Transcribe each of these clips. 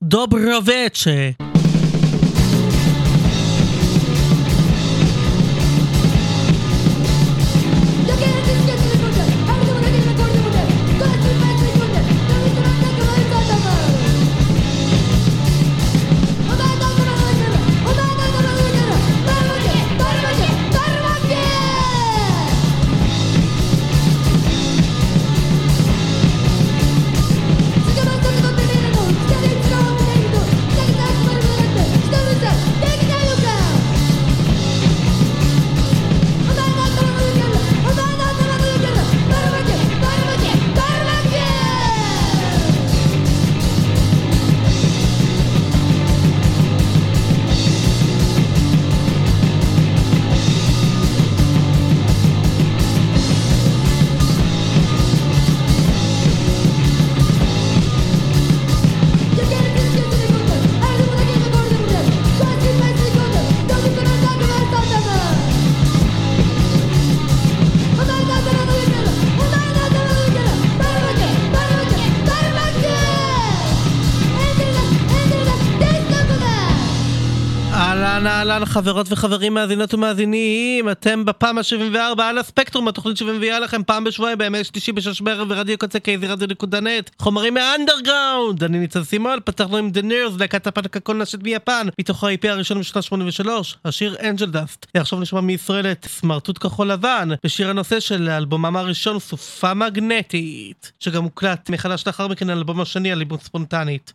Dobro veče. חברות וחברים, מאזינות ומאזינים, אתם בפעם ה-74 על הספקטרום, התוכנית שמביאה לכם פעם בשבועיים בימי שלישי בשש בערב ברדיו קצה kzradio.net, חומרים מהאנדרגראונד. אני ניצן סימון, פתחנו עם דנרס, להקת הפנקקול נשית מיפן, מתוך ה-EP הראשון משנת 83, השיר אנג'ל דאסט. עכשיו נשמע מישראלית סמרטוט כחול לבן, בשיר הנושא של האלבומם הראשון, סופה מגנטית, שגם הוקלט מחדש לאחר מכן האלבום השני, אלימות ספונטנית.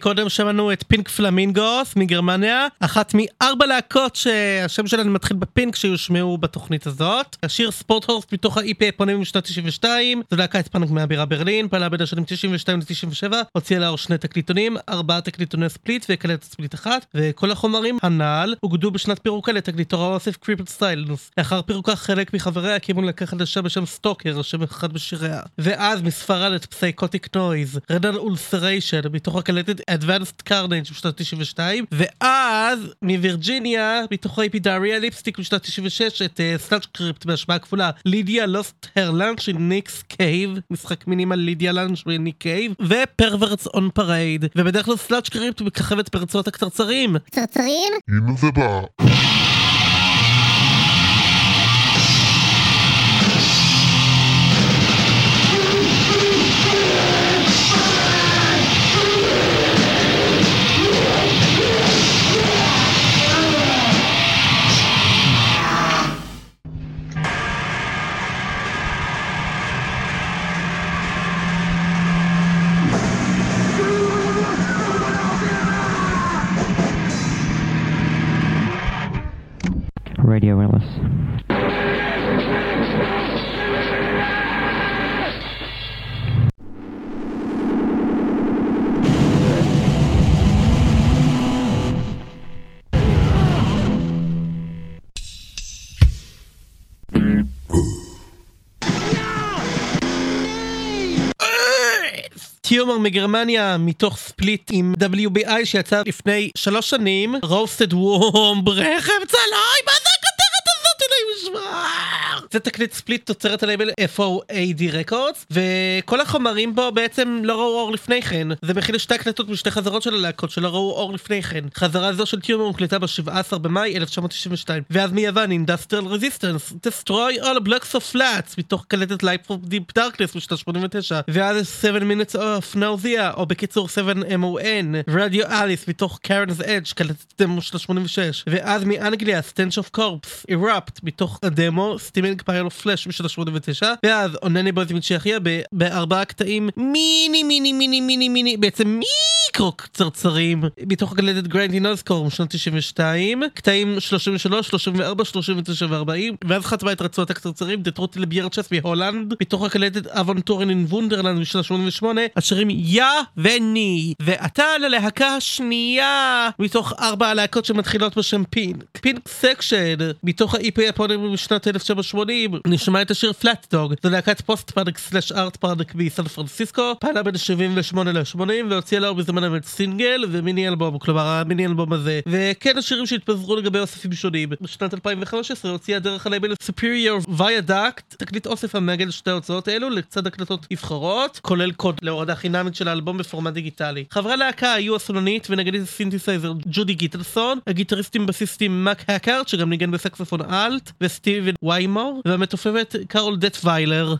קודם שמענו את פינק פלמינגוס מגרמניה, אחת מ4 להקות שהשם שלנו מתחיל בפינק שיושמעו בתוכנית הזאת. השיר ספורטהורף מתוך ה-EPP פונים משנת 92, זו להקת פאנק מהבירה ברלין, פעלה בין השנים 92-97, הוציאה לאור 2 תקליטונים, 4 תקליטוני ספליט וקלטת ספליט אחת, וכל החומרים הנ"ל הוגדו בשנת פירוקה לתקליטור האוסף קריפטסטיילס. לאחר פירוקה חלק מחבריה הקימו להקה חדשה בשם סטוקר, שם אחד בשיריה, ואז מספרד את פסייקוטיק נויז, רדן אולסריישן מתוך הקלטת Advanced Carnage בשנת 92, ואז מווירג'יניה מתוך ה-IP דאריה ליפסטיק בשנת 96 את סלאנג' קריפט בהשמעה כפולה לידיה לוסט הר לאנג' עם ניקס קייב, משחק מינים על לידיה לאנג' וניק קייב, ופרוורץ און פרייד, ובדרך כלל סלאנג' קריפט מככבת ברצועות הקצרצרים. קצרצרים? הנה זה בא. Radio Relis. טיומר מגרמניה מתוך ספליט עם WBI שיצא לפני 3 שנים. רוסטד וום ברכב צלוי, מה זה הכותרת הזאת? אלוהים שמר. זה תקליט ספליט תוצרת הלייבל FOAD Records, וכל החומרים בו בעצם לא ראו אור לפני כן. זה מכיל 2 הקלטות משתי חזרות של הלהקות שלא ראו אור לפני כן. חזרה זו של טיומר הוקלטה ב-17 במאי 1992, ואז מיוון Industrial Resistance Destroy All Blocks of Flats מתוך קלטת Life of the Darkness משנת 89, ואז 7 Minutes of Nausea, או בקיצור 7 M.O.N. Radio Relis מתוך Carnes Edge קלטת דמו של 86, ואז מאנגליה Stench of Corpse Erupt מתוך הדמו Steaming Pile of Flesh משנת 89, ואז אונני בוזי מצ'כיה ב4 קטעים מיני מיני מיני מיני מיני בעצם מיקרו קצרצרים מתוך קלטת גרנדי נוסקור משנת 92, קטעים 33, 34, 39 ו40, ואז חתמה את רצועת הקצרצרים דטרוט לביירצ'ס מהולנד מתוך הקלטת אבון טורן אין וונדרלנד משנת 88, השירים יא וני, ואתה ללהקה השנייה מתוך 4 הלהקות שמתחילות בשם פינק. פינק סקשן מתוך ה-EPP הפונים משנת 1980, נשמע את השיר פלאט דוג. זו להקת פוסט פאנק/ארט פאנק בסן פרנסיסקו, פעלה בין 78 ל-80 והוציאה לאור בזמן אמת סינגל ומיני אלבום, כלומר המיני אלבום הזה, וכן השירים שהתפזרו לגבי אוספים שונים. בשנת 2015 הוציאה דרך הלייבל Superior Viaduct תקליט אוסף המאגד 2 ההוצאות האלו לצד הקלטות נבחרות, כולל קוד להורדה חינמית של האלבום בפורמט דיגיטלי. חברי להקה היו הסולנית ונגנית הסינתסייזר ג'ודי גיטלסון, הגיטריסטים בסיסטים מק הקארט שגם ניגן בסקסופון אלט, וסטיבן ויימור, והמתופפת קארול דטוויילר.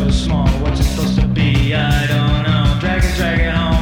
So small, what's it supposed to be? I don't know. Drag it home.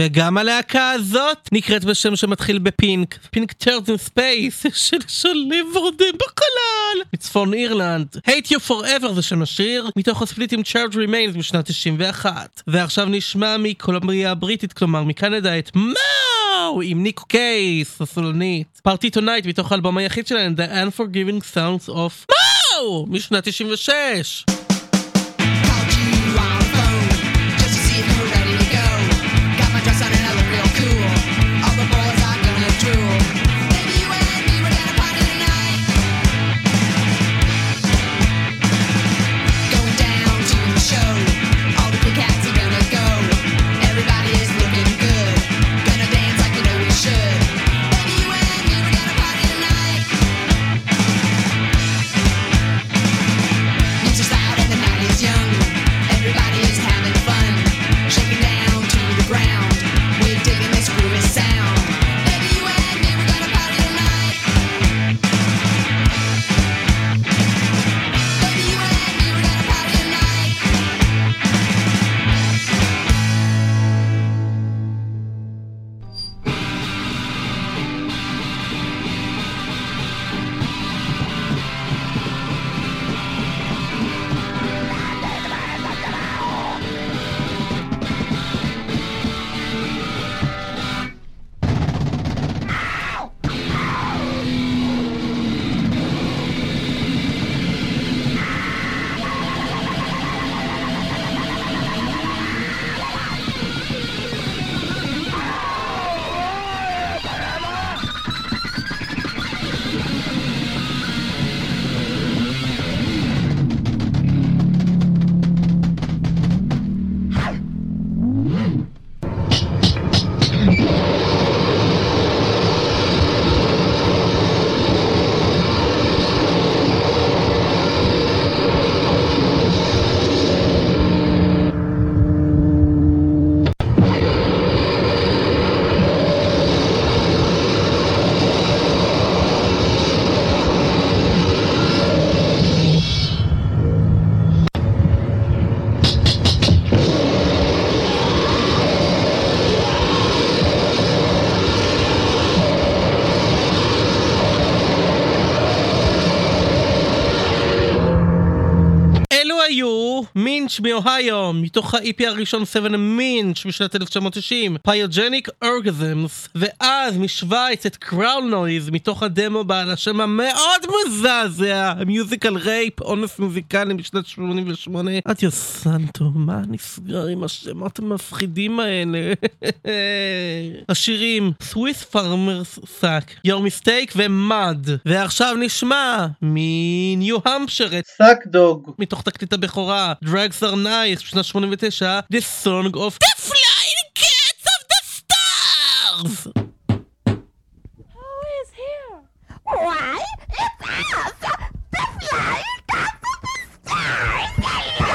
וגם הלהקה הזאת נקראת בשם שמתחיל בפינק, פינק טרדס אין ספייס, של שלי וורדים בקולל, מצפון אירלנד. Hate You Forever זה שם השיר, מתוך הספליט עם Child Remains משנת 91. ועכשיו נשמע מקולומביה הבריטית, כלומר מקנדה, את MOW עם ניקו קייס, הסולנית. Party Tonight מתוך האלבום היחיד שלהם, The Unforgiving Sounds of MOW משנת 96. מינץ' מאוהיו, מתוך ה-EP הראשון 7 מינץ' משנת 1990, Pyogenic Orgasms, ואז משוויץ את Crown Noise מתוך הדמו בעל השם המאוד מזעזע, מיוזיקל רייפ, אונס מוזיקלי משנת 88. אדיו סנטו, מה נסגר עם השמות המפחידים האלה? השירים Swiss Farmers Suck, Your Mistake ו-Mud. ועכשיו נשמע מניו המפשר את Suck Dog, מתוך תקליט הבכורה Drags Are Nice בשנת 89, The Song of The Flying Cats of the Stars. Who is here? Why, it's us, The Flying Cats of the Stars.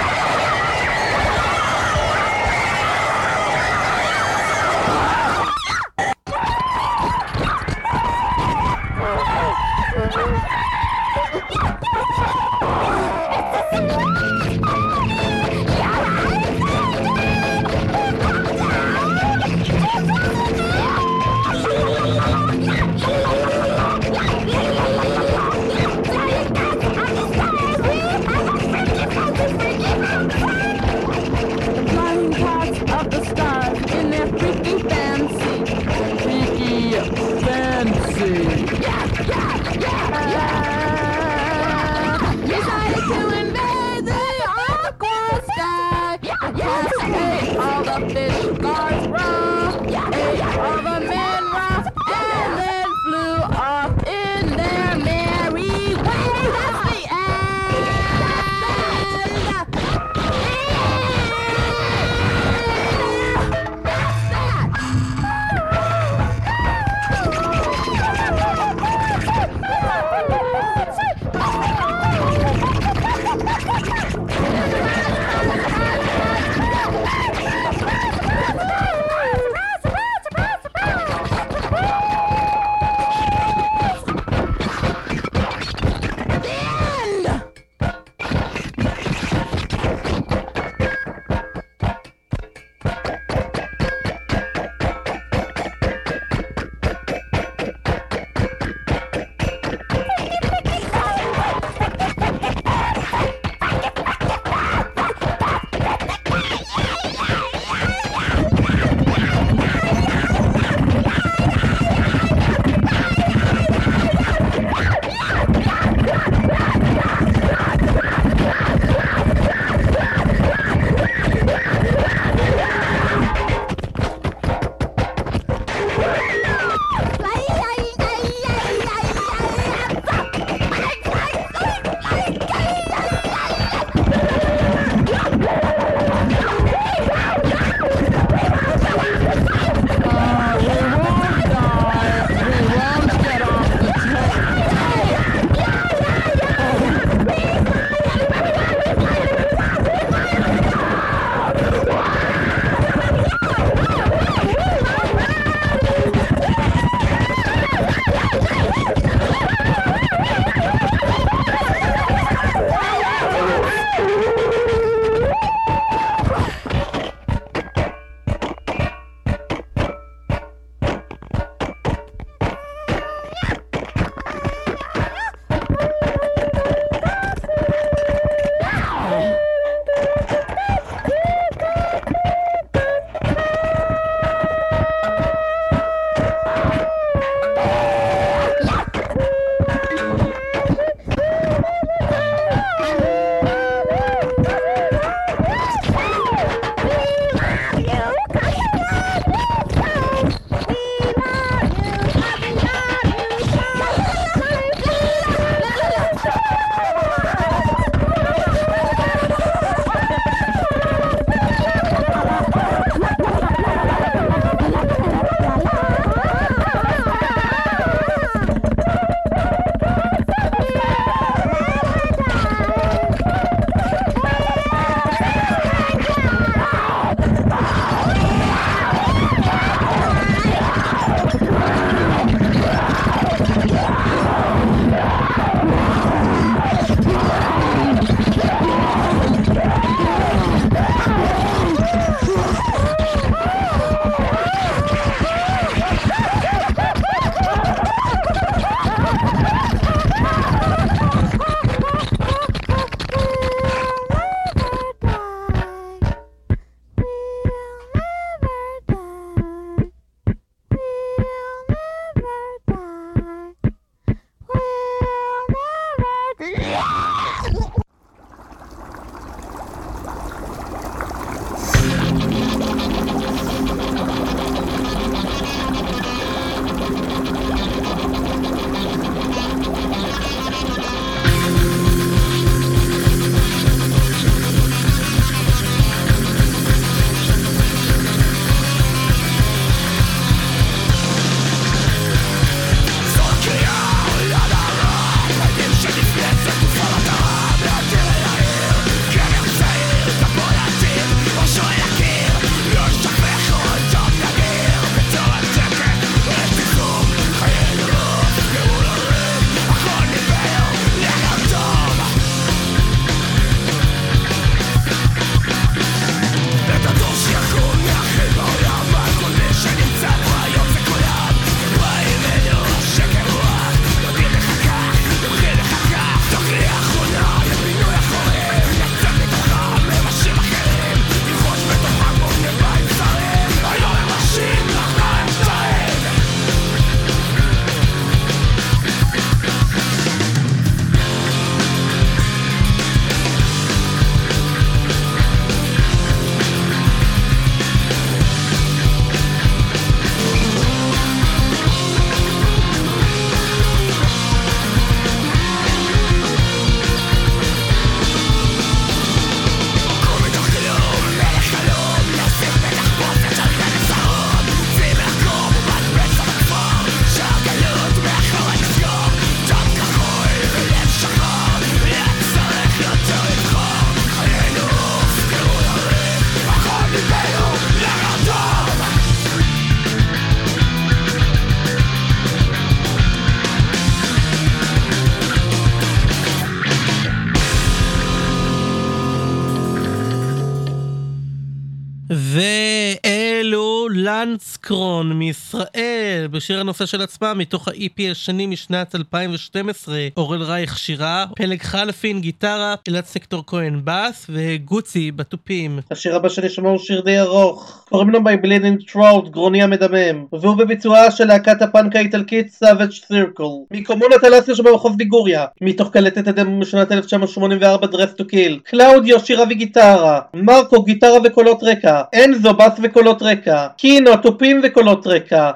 ואלו לנסקרון מישראל בשיר הנושא של עצמה מתוך ה-EP השני משנת 2012. אורל רייך שירה, פלג חלפין גיטרה, אלעד סקטור כהן בס וגוצי בתופים. השיר הבא שלי שמעו שיר די ארוך, קוראים לו by Blaine and Trout, גרוני המדמם, והוא בביצועה של להקת הפאנק האיטלקית Savage Circle מקומונת אלסיה שבמחוז ליגוריה, מתוך קלטת אדם משנת 1984 Drift to Kill. קלאודיו שירה וגיטרה, מרקו גיטרה וקולות רקע, אנזו בס וקולות רקע, קינו תופים וקולות רקע.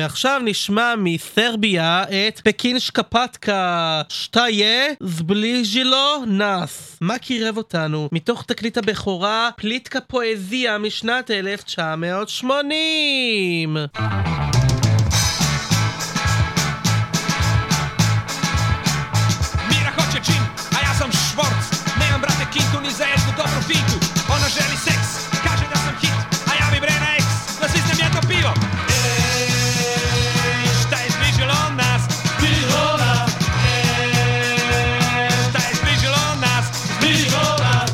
ועכשיו נשמע מסרביה את פקין שקפטקה שטיה זבליז'ילו נס, מה קירב אותנו, מתוך תקליט הבכורה פליטקה פואזיה משנת 1980. Kintu ni za jednu dobru fiku, ona želi seks, kaže da sam hit, a ja mi brena eks, nasisnem jedno pivo. Ej, šta je zbližilo nas? Zbližilo nas. Ej, šta je zbližilo nas? Zbližilo nas.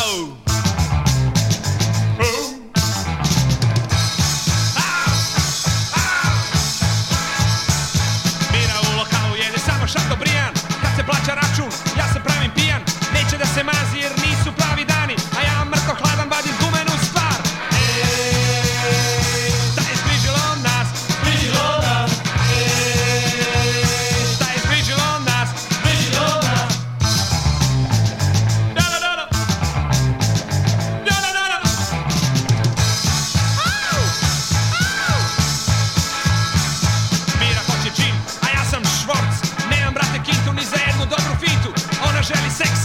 Au. Au. Au. Au. Mira u lokalu jede samo šatobrijan, kad se plaća račun. Da se mazi jer nisu pravi dani, a ja mrko hladan vadim gumenu stvar. Ej, šta je zbližilo nas? Zbližilo nas. Ej, šta je zbližilo nas? Zbližilo nas. Da da da da. Da da da da. Au! Au! Mira hoće džin, a ja sam švorc. Nemam brate kintu ni za jednu dobru fitu. Ona želi seks.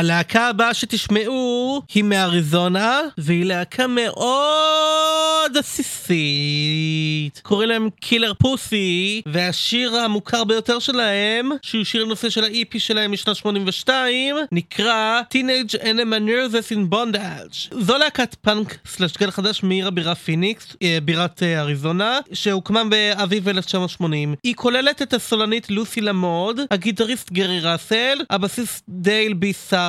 הלהקה הבאה שתשמעו היא מאריזונה, והיא להקה מאוד עסיסית. קוראים להם קילר פוסי, והשיר המוכר ביותר שלהם, שהוא שיר נושא של האיפי שלהם משנה 82, נקרא Teenage Animaniers in Bondage. זו להקת פאנק סלשגל חדש מעיר הבירה פיניקס, בירת אריזונה, שהוקמה באביב 1980. היא כוללת את הסולנית לוסי למוד, הגיטריסט גרי ראסל, הבסיס דייל ביסר,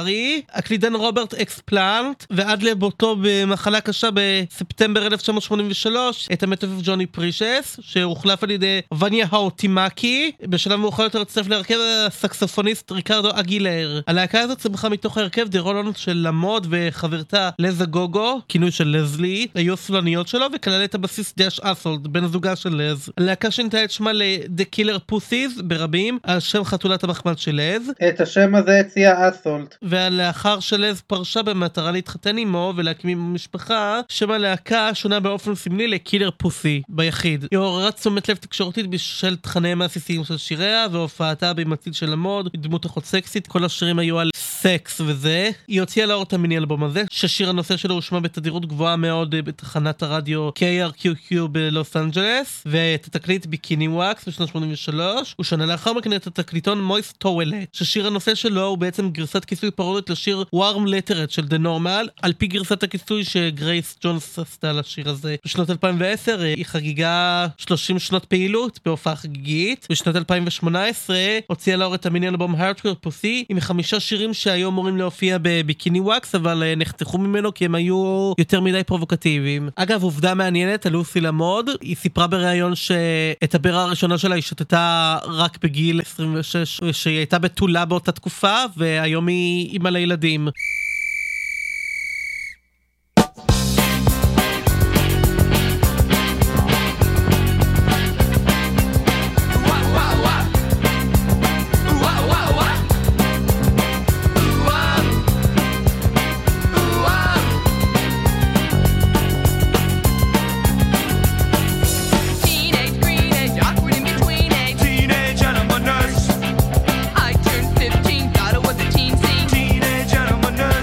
הקלידן רוברט אקס פלנט, ועד לבוטו במחלה קשה בספטמבר 1983 את המטפף ג'וני פרישס, שהוחלף על ידי וניה האוטימאקי. בשלב מאוחר יותר הצטרף להרכב הסקסופוניסט ריקרדו אגילר. הלהקה הזאת צמחה מתוך ההרכב דרולון של למוד וחברתה לזה גוגו, כינוי של לזלי, היו סולניות שלו, וכלל את הבסיס דש אסולד, בן זוגה של לז. הלהקה שינתה את שמה ל-The Killer Pussies ברבים, על שם חתולת המחמד של לז. את השם הזה הציע אסולד. ולאחר שלז פרשה במטרה להתחתן עמו ולהקים משפחה, שם הלהקה שונה באופן סמלי לקילר פוסי ביחיד. היא עוררה תשומת לב תקשורתית בשל תכניהם העסיסיים של שיריה והופעתה במצעד של המוד, דמות החוצקסית, כל השירים היו על סקס וזה. היא הוציאה לאור את המיני אלבום הזה, ששיר הנושא שלו הושמע בתדירות גבוהה מאוד בתחנת הרדיו KRQQ בלוס אנג'לס, ואת התקליט ביקיני וואקס בשנת 83, ושנה לאחר מכן את התקליטון מויסט טוולט, ששיר הנושא שלו הוא בעצם גרסת כיסוי פרודית לשיר Warm Lettered של The Normal, על פי גרסת הכיסוי שגרייס ג'ונס עשתה לשיר הזה. בשנות 2010 היא חגיגה 30 שנות פעילות בהופעה חגיגית. בשנת 2018 הוציאה לאור את המיני אלבום Hardcore Pussy עם 5 שירים שהיו אמורים להופיע בביקיני וואקס, אבל נחתכו ממנו כי הם היו יותר מדי פרובוקטיביים. אגב, עובדה מעניינת על לוסי למוד, היא סיפרה בריאיון שאת הבירה הראשונה שלה היא שתתה רק בגיל 26, שהיא הייתה בתולה באותה תקופה, והיום היא אימא לילדים. Teenage animal nurse.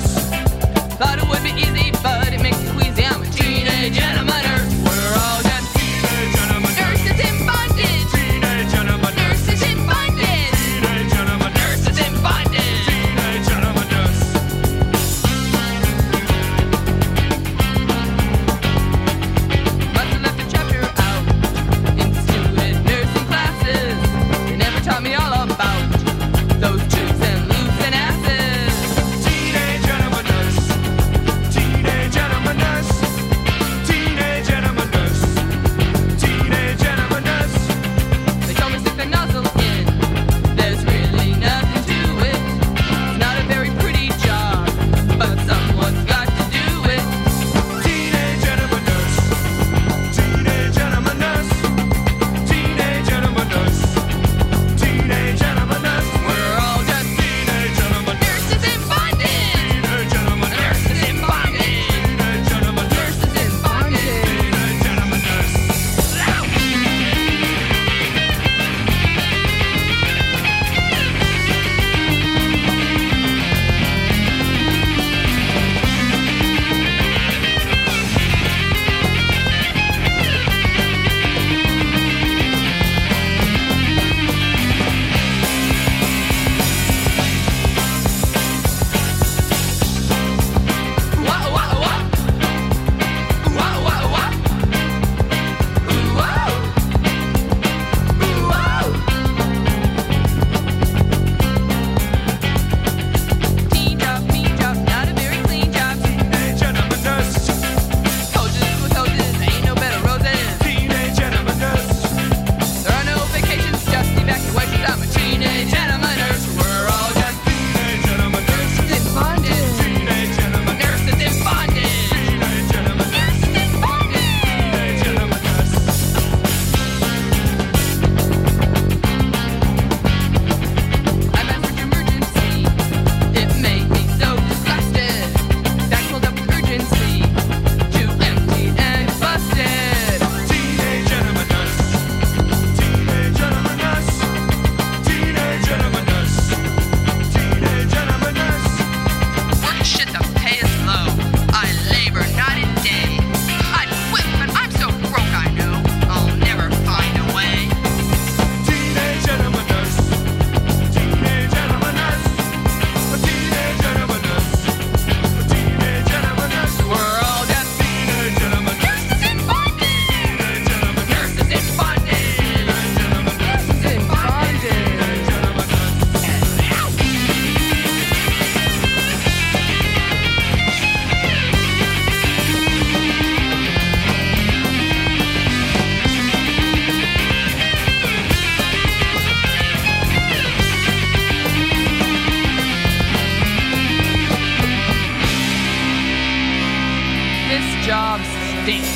job stinks.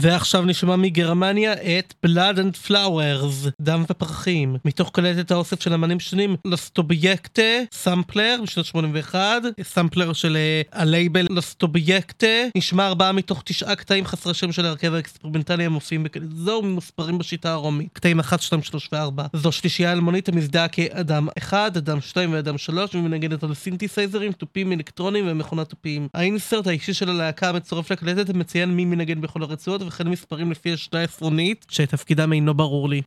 ועכשיו נשמע מגרמניה את Blood and Flowers, דם ופרחים, מתוך קלטת האוסף של אמנים שונים, לסטובייקטה, סמפלר משנת 81, סמפלר של הלייבל לסטובייקטה, נשמע 4 מתוך 9 קטעים חסרי שם של הרכב האקספרימנטלי המופיעים בקלטת זו ומוספרים בשיטה הרומית, קטעים 1, 2, 3 ו4. זו שלישייה אלמונית המזדהה כאדם 1, אדם 2 ואדם 3, ומנגנת על סינתסייזרים, תופים אלקטרוניים ומכונת תופים. האינסרט האישי של הלהקה מצורף לקלטת מציין מי מנגן בכל הרצועות וכן מספרים לפי השנה העשרונית, שתפקידם אינו ברור לי.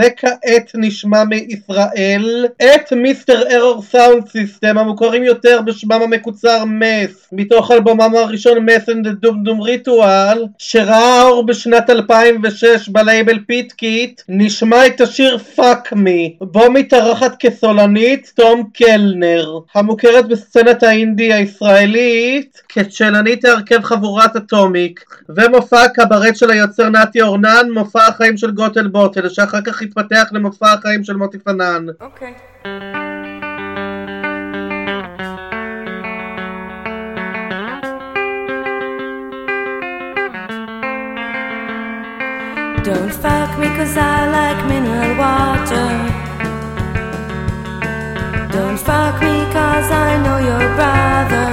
וכעת נשמע מישראל את מיסטר ארור סאונד סיסטם, המוכרים יותר בשמם המקוצר מס, מתוך אלבומם הראשון מס אנד דום דום ריטואל, שראה אור בשנת 2006 בלייבל פיט קיט. נשמע את השיר פאק מי, בו מתארחת כסולנית תום קלנר, המוכרת בסצנת האינדי הישראלית כצ'לנית הרכב חבורת אטומיק, ומופע קברט של היוצר נתי אורנן, מופע החיים של גוטל בוטל, שאחר כך התפתח למופע החיים של מוטי פנן. אוקיי. Don't fuck me cause I like mineral water. Don't fuck me cause I know your brother.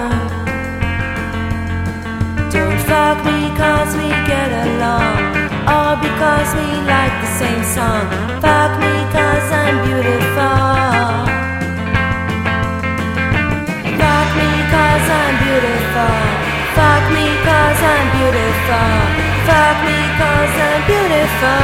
Don't fuck me cause we get along, or because we like the same song. Fuck me cause I'm beautiful. Fuck me cause I'm beautiful. Fuck me cause I'm beautiful. Fuck me cause I'm beautiful.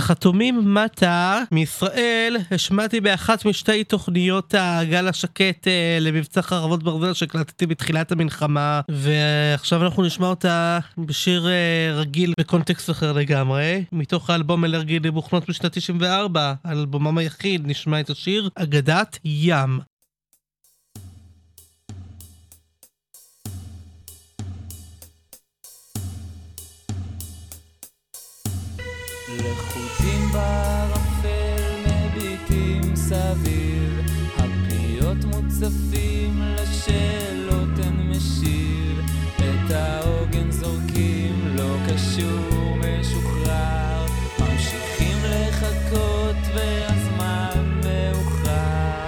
חתומים מטה מישראל השמעתי באחת משתי תוכניות הגל השקט למבצע חרבות ברזל שקלטתי בתחילת המלחמה, ועכשיו אנחנו נשמע אותה בשיר רגיל בקונטקסט אחר לגמרי, מתוך האלבום אלרגי לבוכנות משנת 94, האלבומם היחיד. נשמע את השיר אגדת ים. לחוטים בערפל מביטים סביב, הפיות מוצפים לשאלות אין משיב, את העוגן זורקים לא קשור משוחרר, ממשיכים לחכות והזמן מאוחר.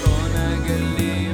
שעון הגלים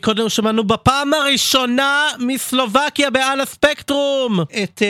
מקודם שמענו בפעם הראשונה מסלובקיה בעל הספקטרום את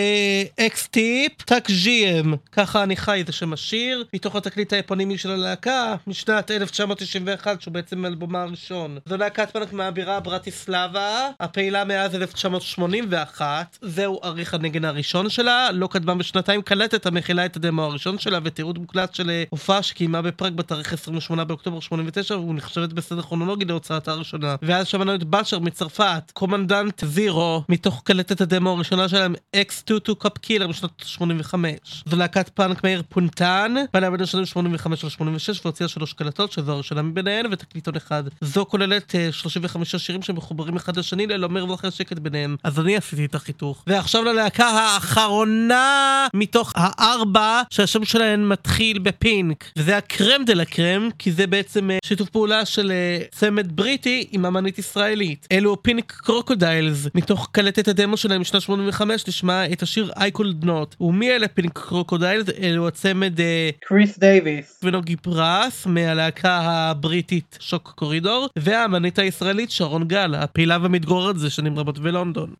אקסטיפ טאקג'יאם, ככה אני חי, זה שם השיר מתוך התקליט היפונימי של הלהקה משנת 1991, שהוא בעצם אלבומה הראשון. זו להקת פאנק מהבירה ברטיסלבה, הפעילה מאז 1981. זהו עריך הנגן הראשון שלה, לא קדמה בשנתיים קלטת המכילה את הדמו הראשון שלה ותיעוד מוקלט של הופעה שקיימה בפראג בתאריך 28 באוקטובר 89, והוא נחשבת בסדר כרונולוגי להוצאתה הראשונה. ואז שמענו את באשר מצרפת, קומנדנט זירו, מתוך קלטת הדמו הראשונה שלהם X22 קאפ קילר בשנת 85. זו להקת פאנק מהעיר פונטאן, פעלה בין השנים 85 ל-86 והוציאה 3 קלטות, שזו הראשונה מביניהן ותקליטון אחד. זו כוללת 35 שירים שמחוברים אחד לשני ללא מרב אחרי שקט ביניהם, אז אני עשיתי את החיתוך. ועכשיו ללהקה האחרונה מתוך הארבע שהשם שלהן מתחיל בפינק, וזה הקרם דה לקרם, כי זה בעצם שיתוף פעולה של צמד בריטי עם אמנית ישראלית. אלו פינק קרוקודיילס, מתוך קלטת הדמו שלהם משנה 85 נשמע את השיר I Could Not. ומי אלה פינק קרוקודיילס? אלו הצמד קריס דייביס ונוגי פרס מהלהקה הבריטית שוק קורידור, והאמנית הישראלית שרון גל, הפעילה ומתגוררת זה שנים רבות בלונדון.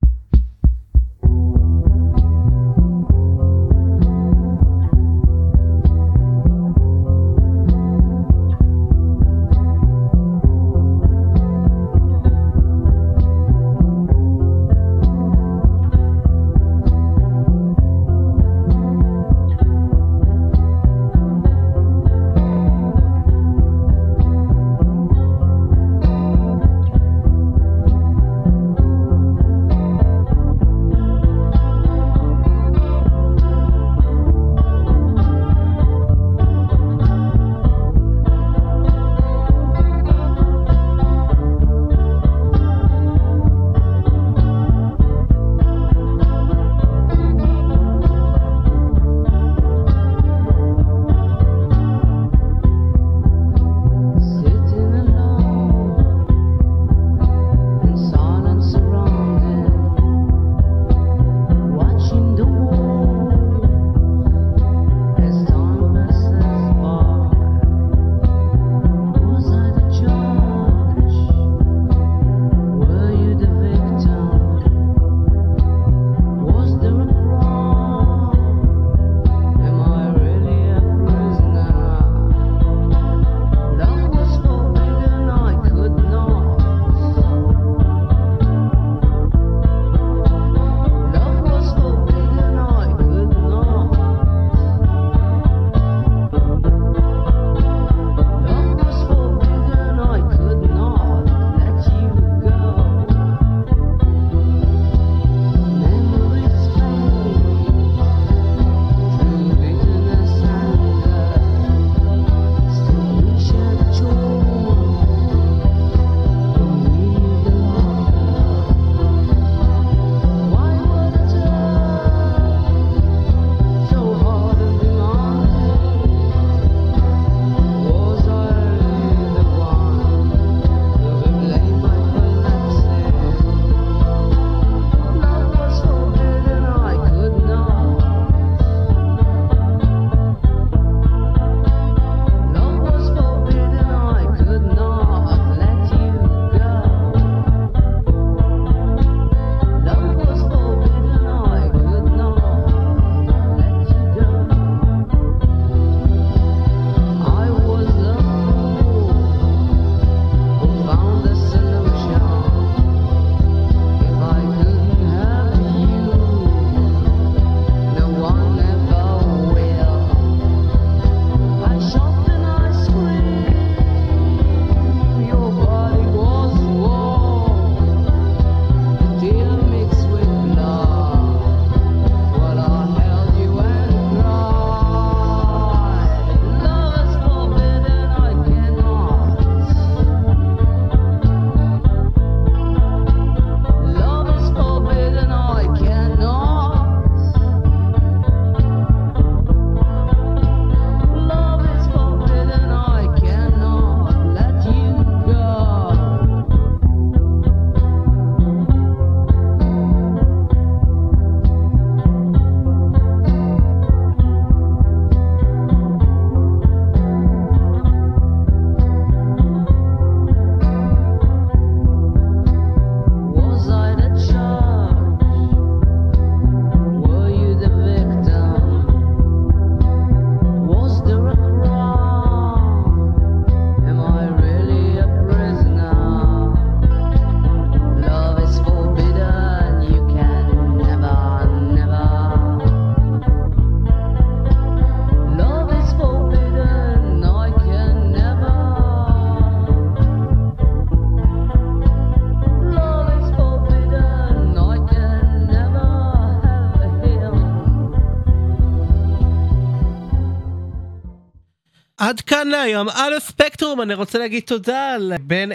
עד כאן להיום על הספקטרום. אני רוצה להגיד תודה לבן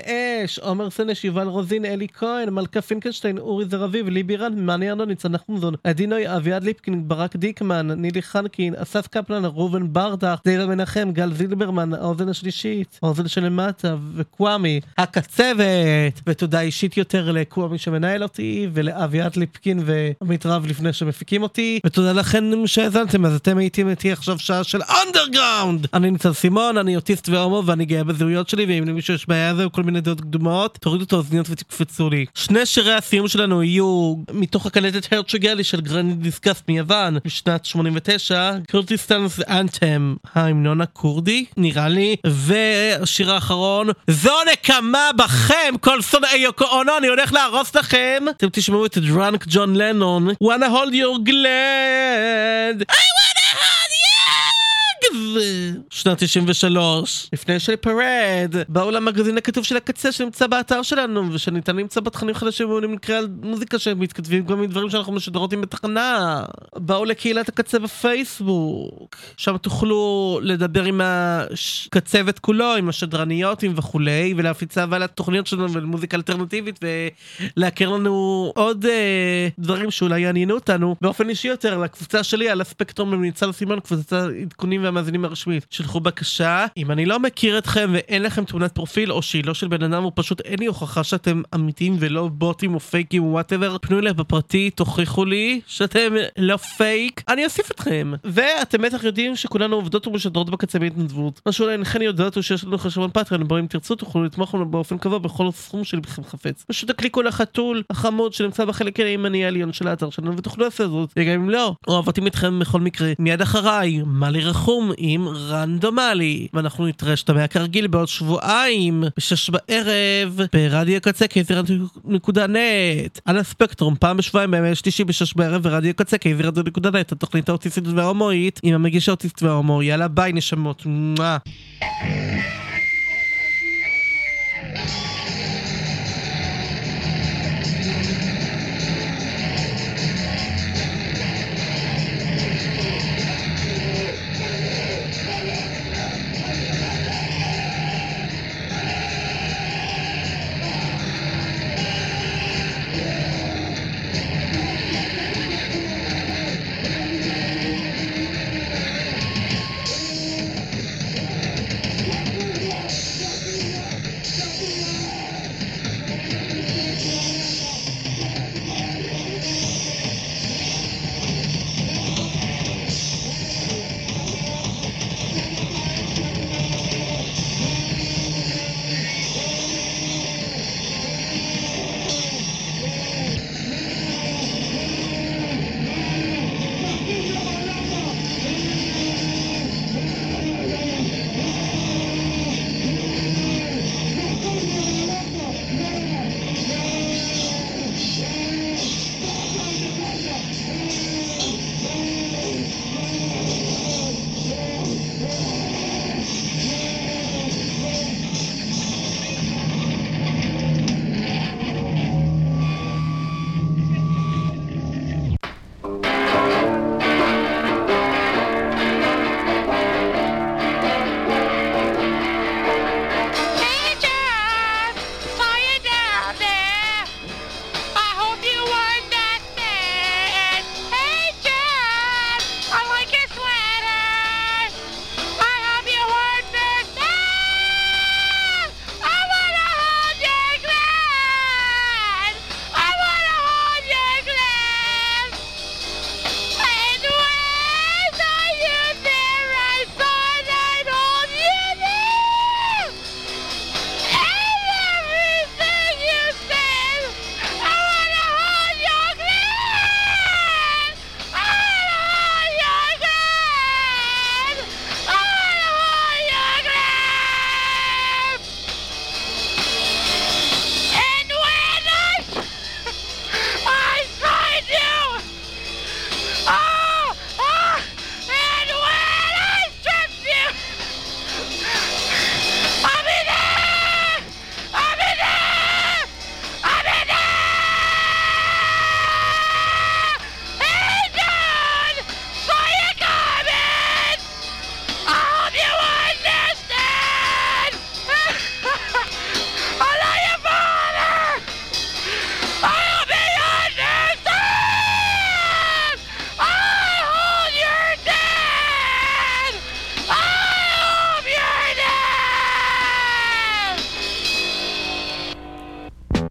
אש, עומר סנש, יובל רוזין, אלי כהן, מלכה פינקלשטיין, אורי זרביב, ליבירן, מני ארנון, ניצן חומזון, עדינוי, אביעד ליפקין, ברק דיקמן, נילי חנקין, אסף קפלן, ראובן ברדך, דיילה מנחם, גל זילברמן, האוזן השלישית, האוזן שלמטה, וקוואמי הקצבת, ותודה אישית יותר לקוואמי שמנהל אותי, ולאביעד ליפקין ועמית רב לפני שמפיקים אותי, ותודה לכם שהאזנתם. אז אתם הייתם איתי עכשיו שעה של אנדרגראונד. אני נצא סימון, אני אוטיסט והומו, ואני גאה בזהויות שלי, ואם למישהו יש בעיה הזה או כל מיני דעות קדומות, תורידו את האוזניות ותקפצו לי. שני שירי הסיום שלנו יהיו מתוך הקלטת הרצ'וגלי של גרנדי דיסקס מיוון בשנת 89, קורטיסטנס אנתם, ההמנון הקורדי נראה לי, והשיר האחרון זו נקמה בכם, כל שונאי יוקו אונו, אני הולך להרוס לכם. אתם תשמעו את דרנק ג'ון לנון, wanna hold your glad I wanna hold you שנת 93, לפני שפרד באו למגזין הכתוב של הקצה שנמצא באתר שלנו, ושניתן למצוא בתכנים חדשים ומעולים לקרוא על מוזיקה שמתכתבים גם מדברים שאנחנו משדרות עם בתחנה. באו לקהילת הקצה בפייסבוק, שם תוכלו לדבר עם הקצבת כולו, עם השדרניות וכו', ולהפיצה ועל התוכניות שלנו ולמוזיקה אלטרנטיבית, ולהכיר לנו עוד דברים שאולי יעניינו אותנו באופן אישי יותר. לקבוצה שלי על הספקטרום לניצן סימון, קבוצה עדכונים המאזינים הרשמית, שלחו בקשה. אם אני לא מכיר אתכם ואין לכם תמונת פרופיל או שהיא לא של בן אדם, הוא פשוט אין לי הוכחה שאתם אמיתיים ולא בוטים או פייקים או וואטאבר, פנו אליי בפרטי, תוכיחו לי שאתם לא פייק, אני אוסיף אתכם. ואתם בטח יודעים שכולנו עובדות ומשדרות בקצה בהתנדבות, מה שאולי אינכן יודעת הוא שיש לנו חשבון פטריון, בו אם תרצו תוכלו לתמוך לנו באופן קבוע בכל סכום שלבכם חפץ. פשוט תקליקו לחתול החמוד שנמצא בחלק הימני העליון של האתר שלנו ותוכלו לעשות זאת, וגם אם לא, אוהבתם אתכם בכל מקרה. מיד אחריי מה לרחום עם רנדומלי, ואנחנו נתראה שתמיה כרגיל בעוד שבועיים בשש בערב ברדיו קצה kzradio.net על הספקטרום, פעם בשבועיים בימי שלישי בשש בערב ברדיו קצה kzradio.net, התוכנית האוטיסטית וההומואית עם המגישה האוטיסטית וההומואית. יאללה ביי נשמות.